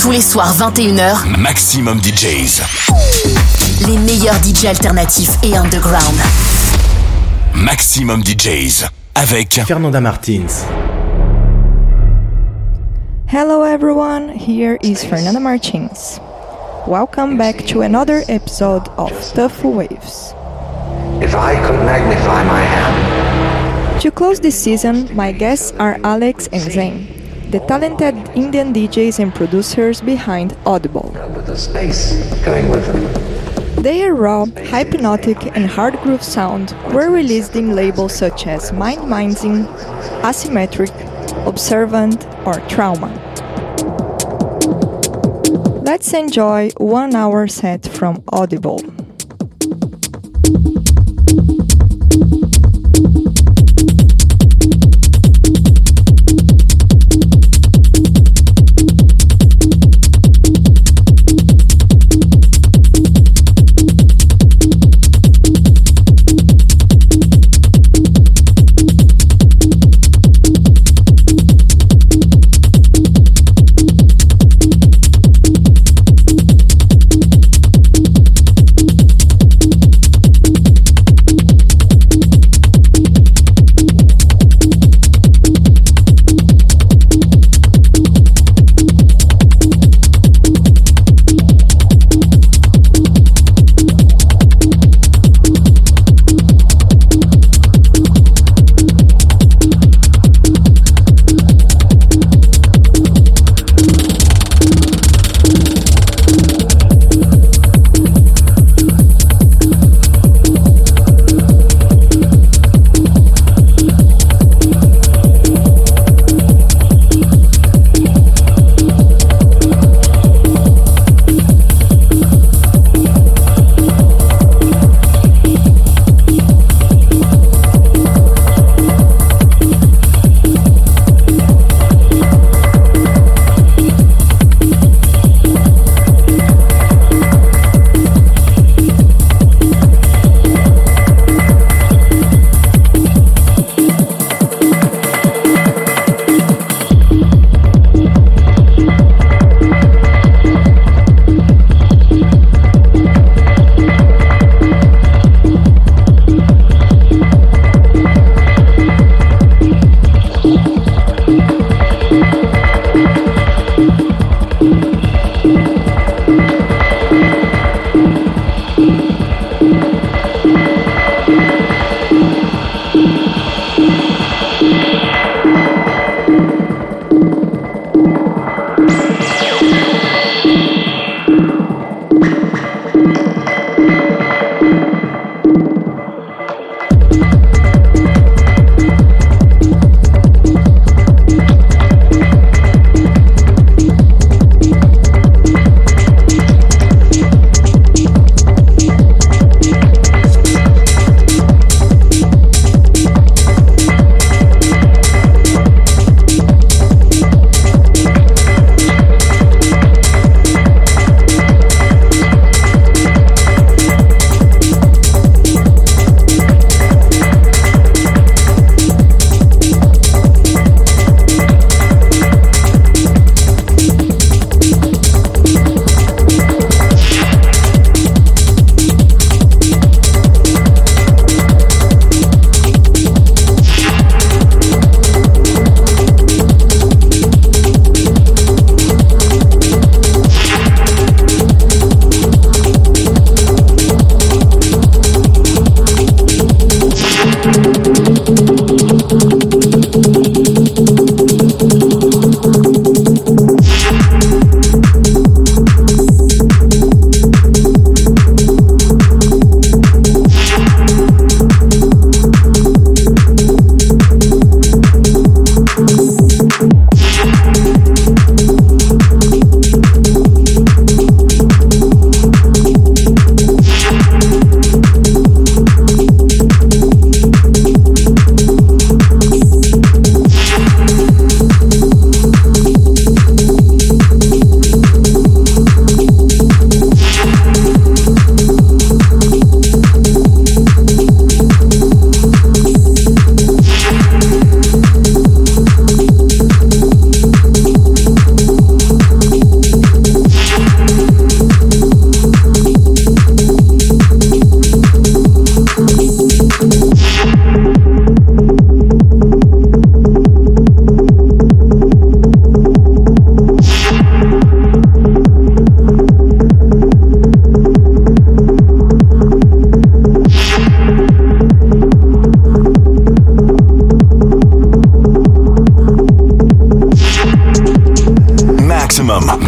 Tous les soirs 21h, Maximum DJs. Les meilleurs DJs alternatifs et underground. Maximum DJs avec Fernanda Martins. Hello everyone, here is Fernanda Martins. Welcome back to another episode of Tough Waves. If I could magnify my hand. To close this season, my guests are Alex and Zane, the talented Indian DJs and producers behind Audible. With the space going with them. Their raw, hypnotic and hard groove sound were released in labels such as Mindmazing, Asymmetric, Observant or Trauma. Let's enjoy 1 hour set from Audible.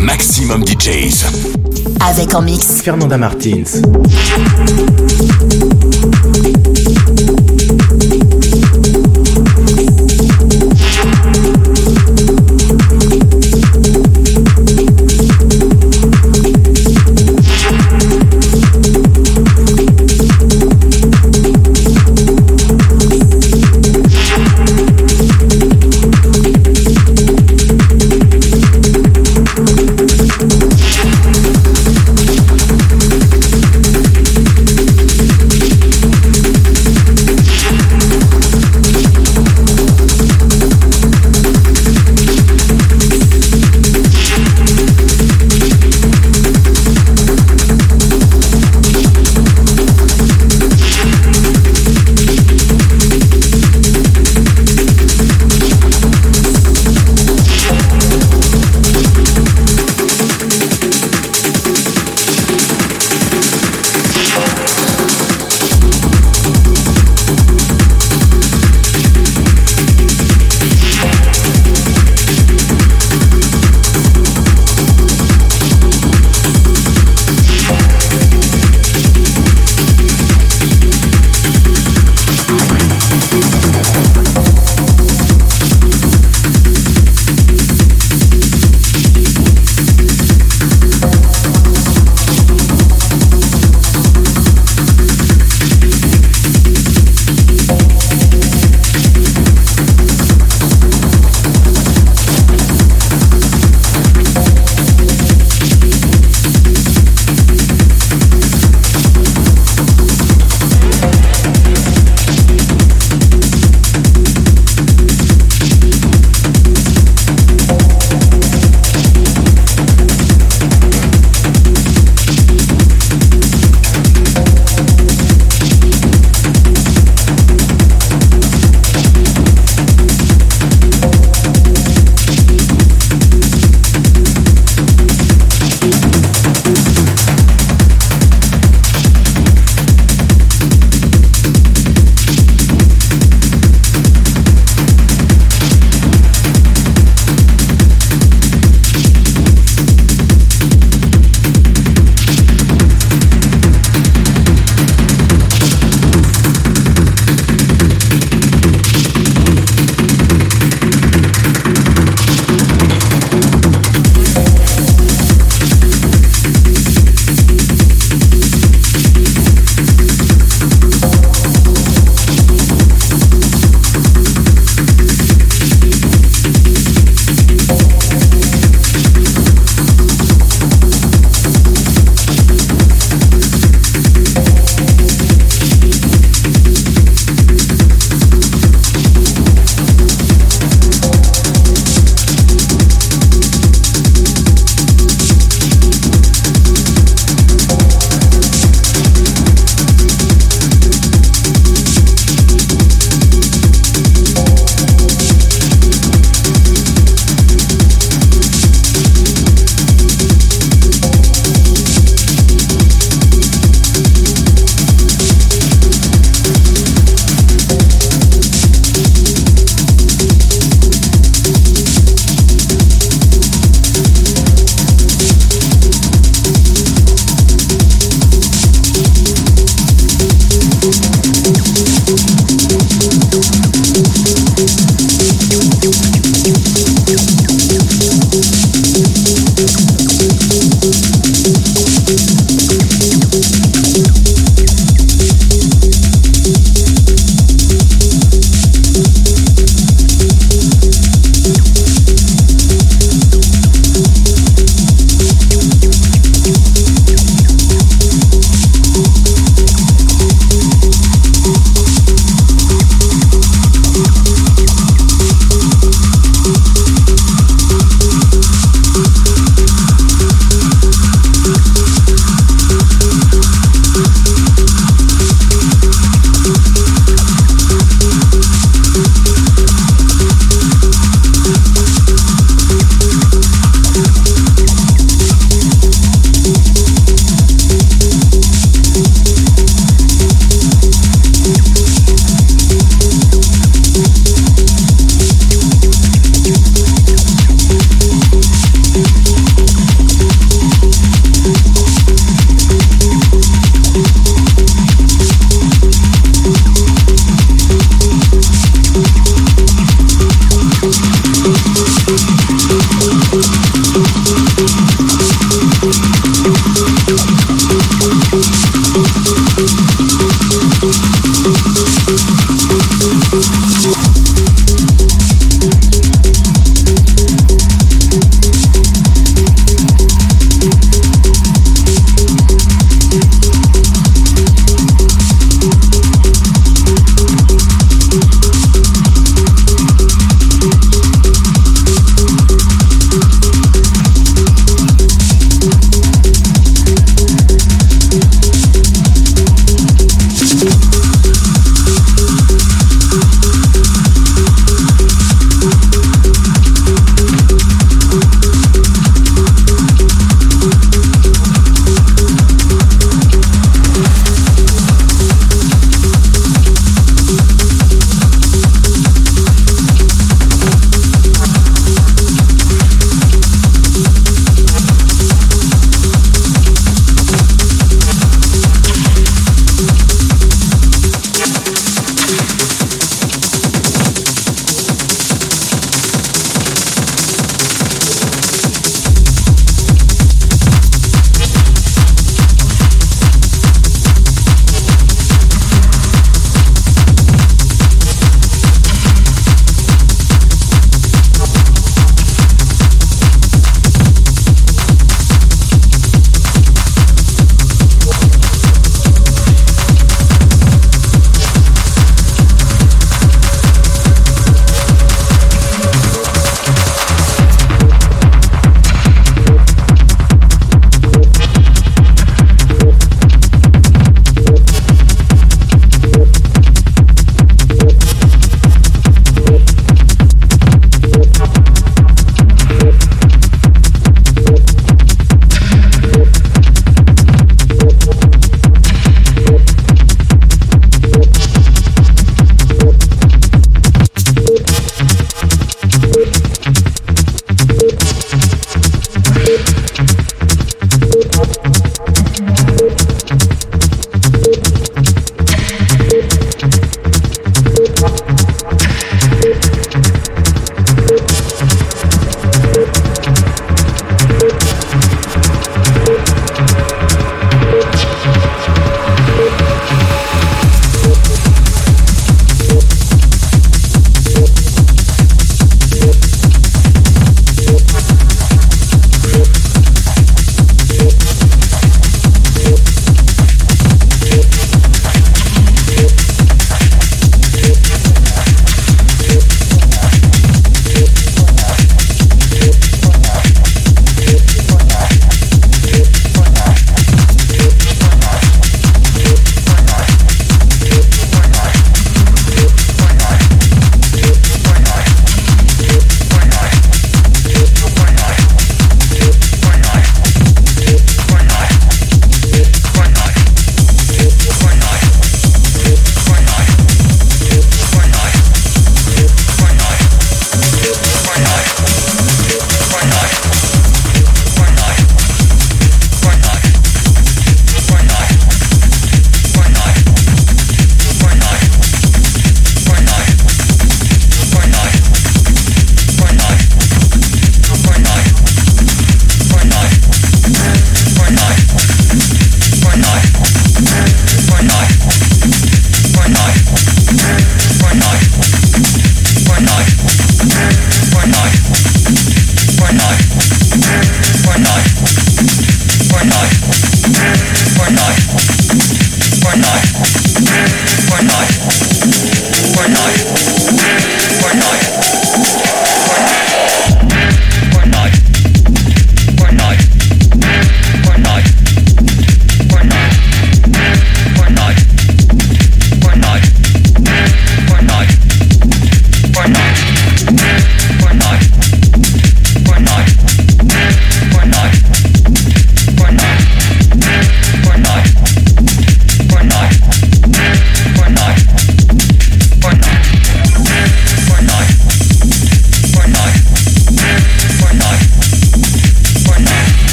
Maximum DJs. Avec en mix Fernanda Martins.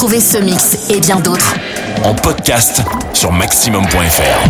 Retrouvez ce mix et bien d'autres en podcast sur maximum.fr.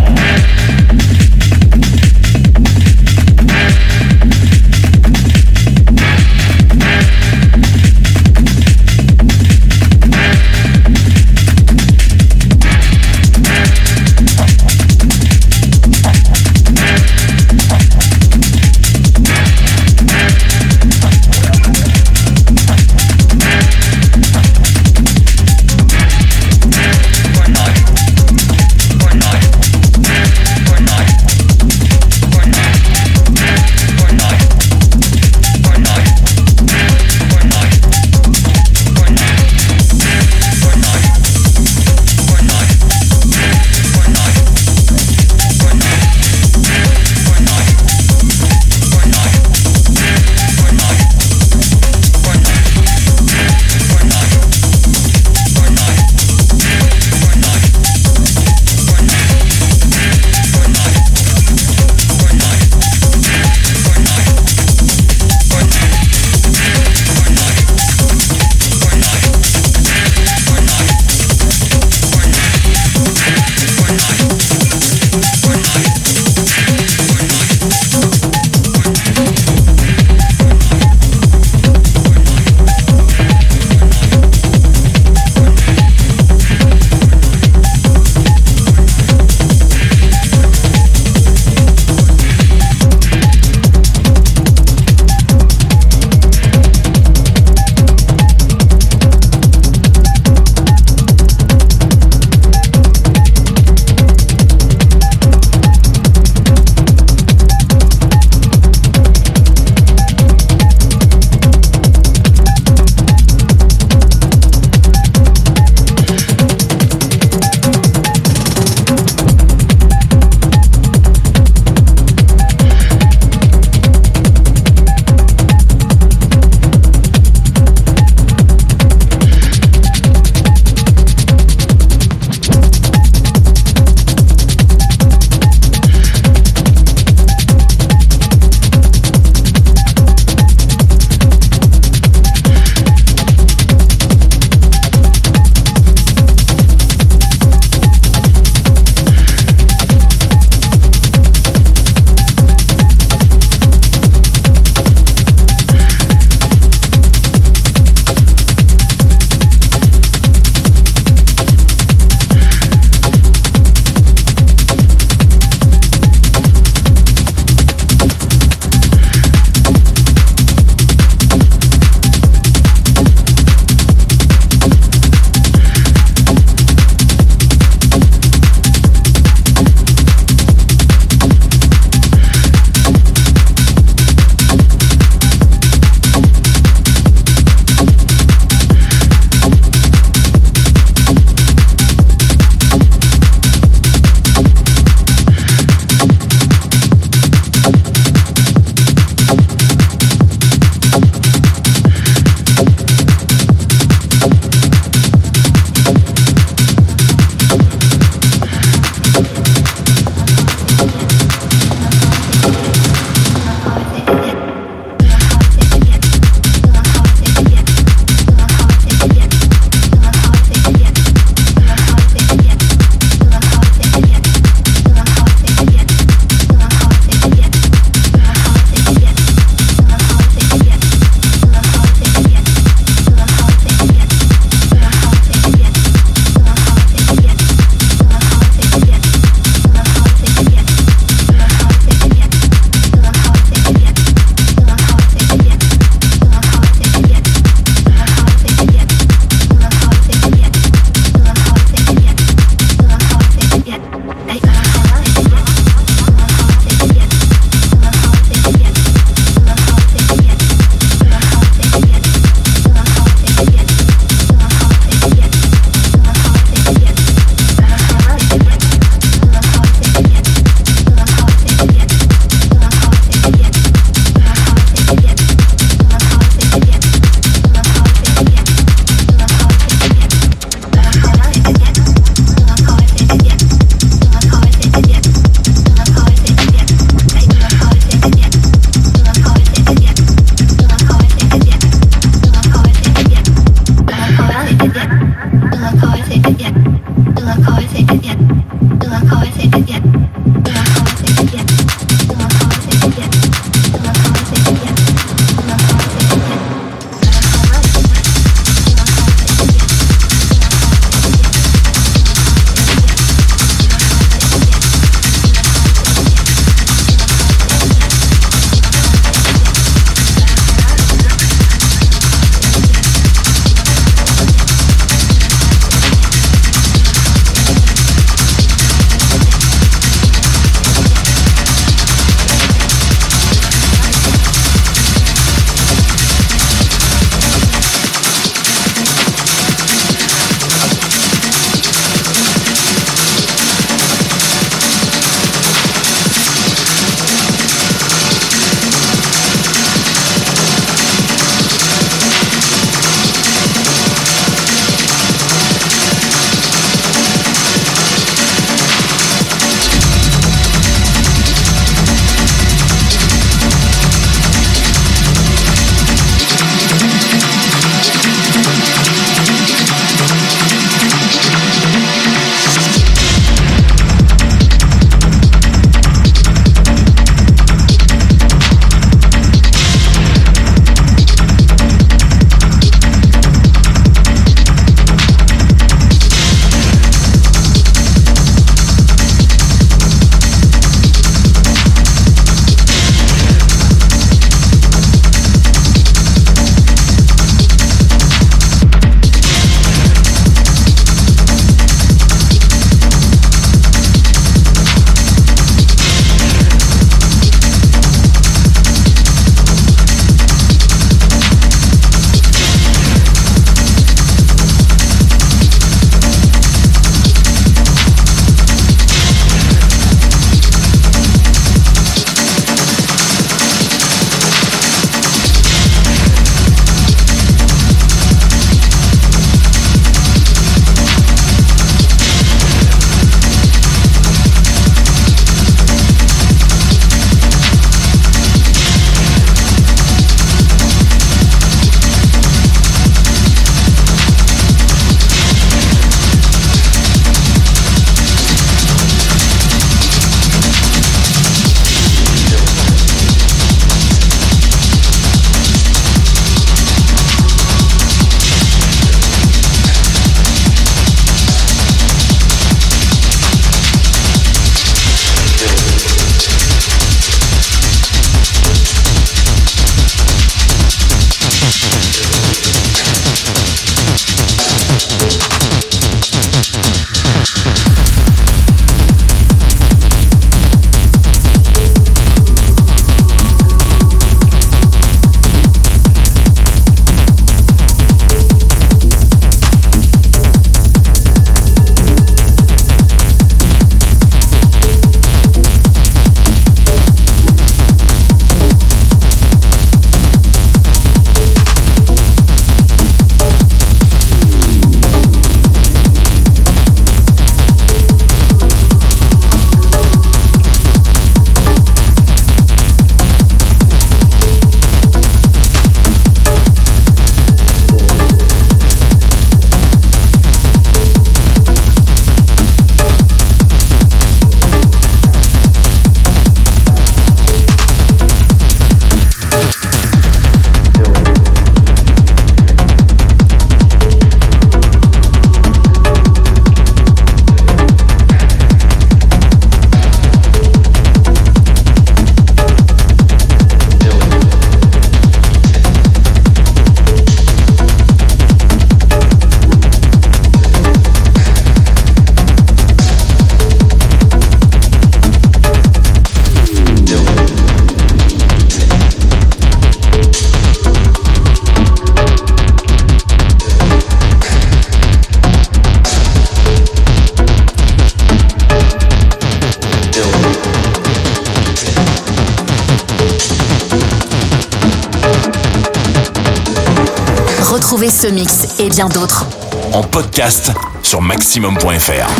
Retrouvez ce mix et bien d'autres en podcast sur maximum.fr.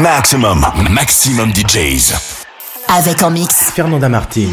MAXXIMUM DJs. Avec en mix Fernanda Martins.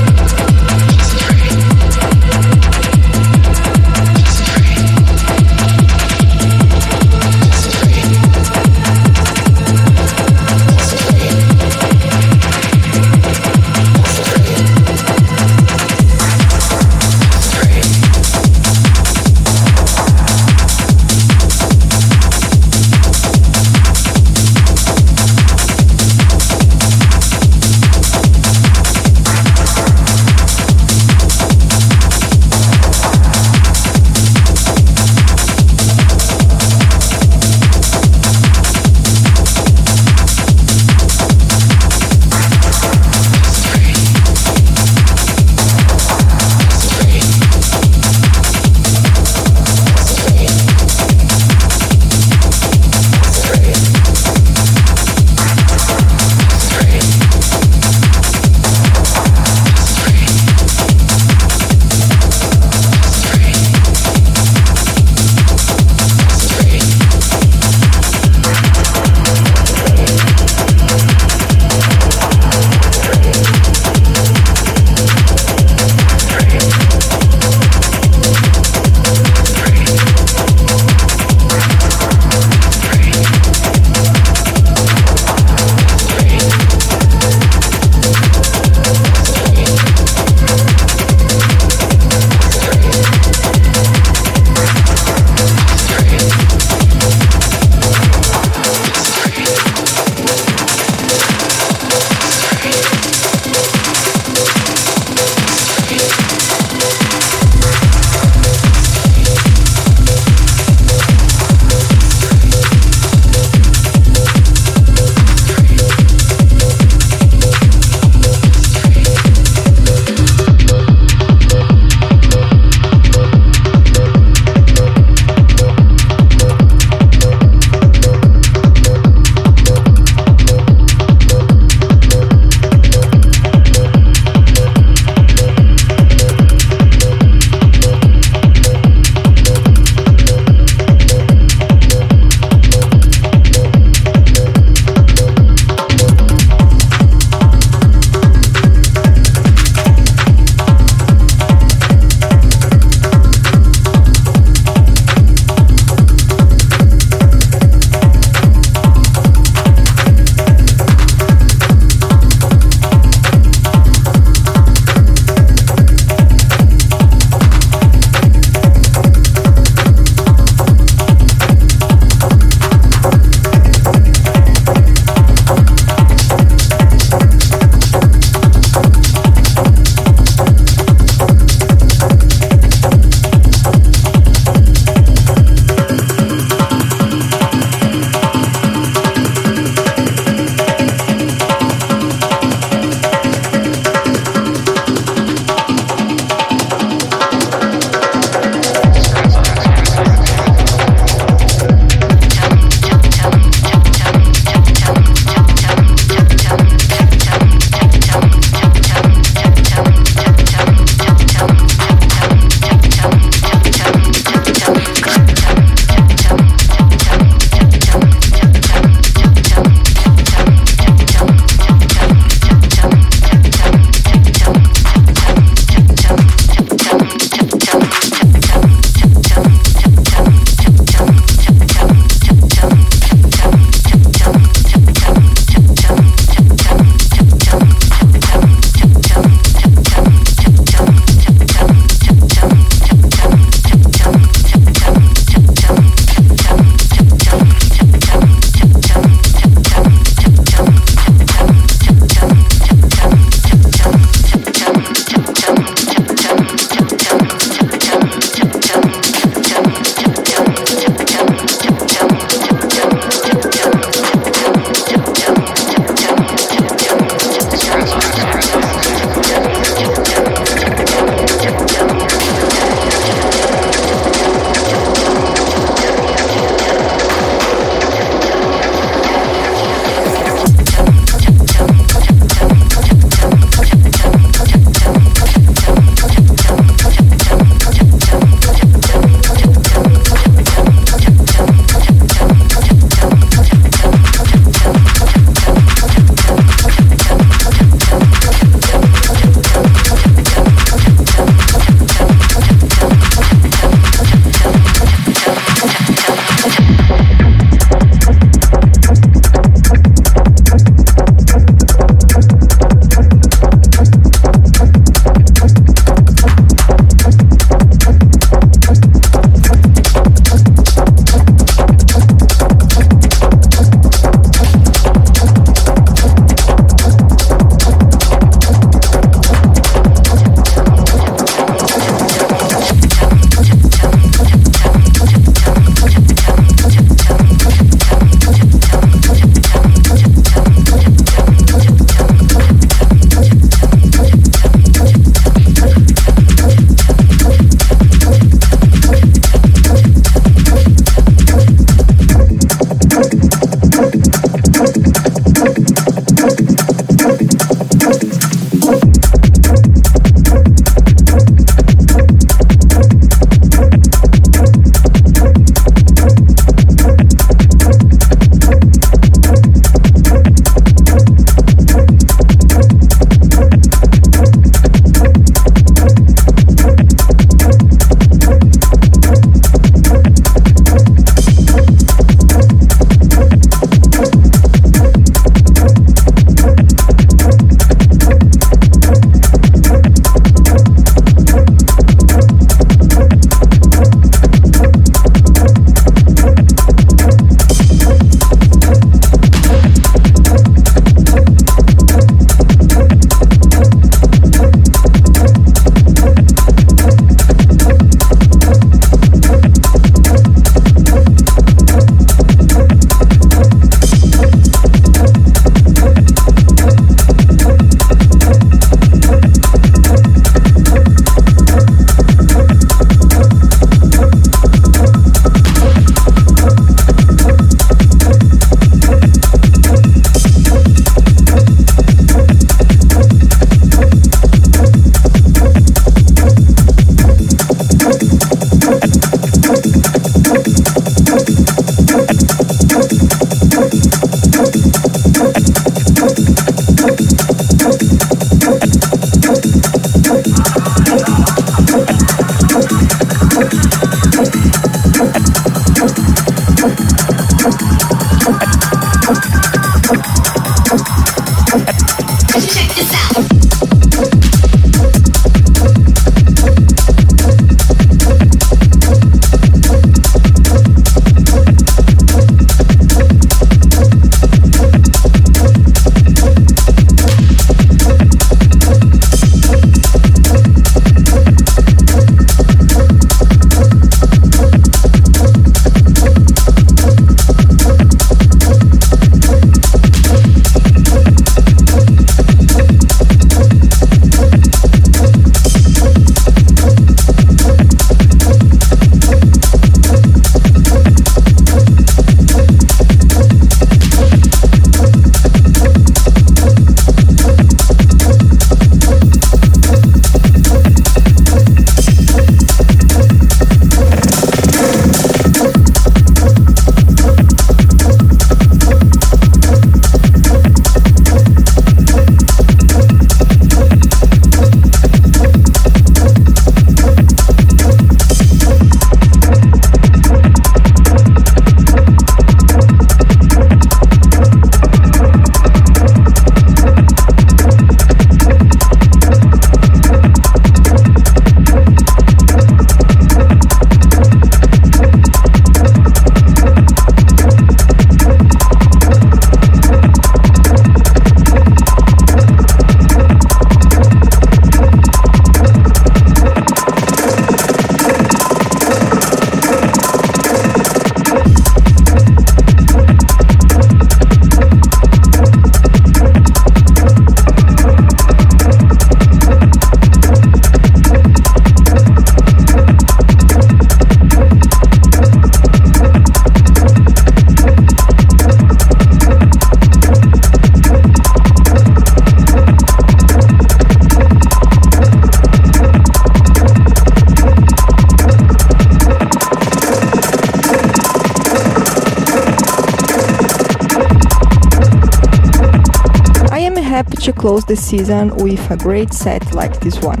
Close the season with a great set like this one.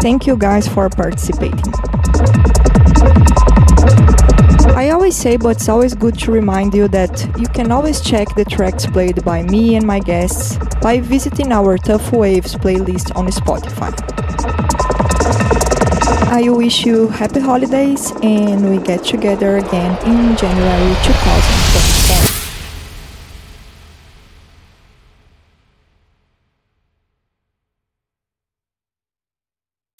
Thank you guys for participating. I always say, but it's always good to remind you that you can always check the tracks played by me and my guests by visiting our Tough Waves playlist on Spotify. I wish you happy holidays and we get together again in January 2024.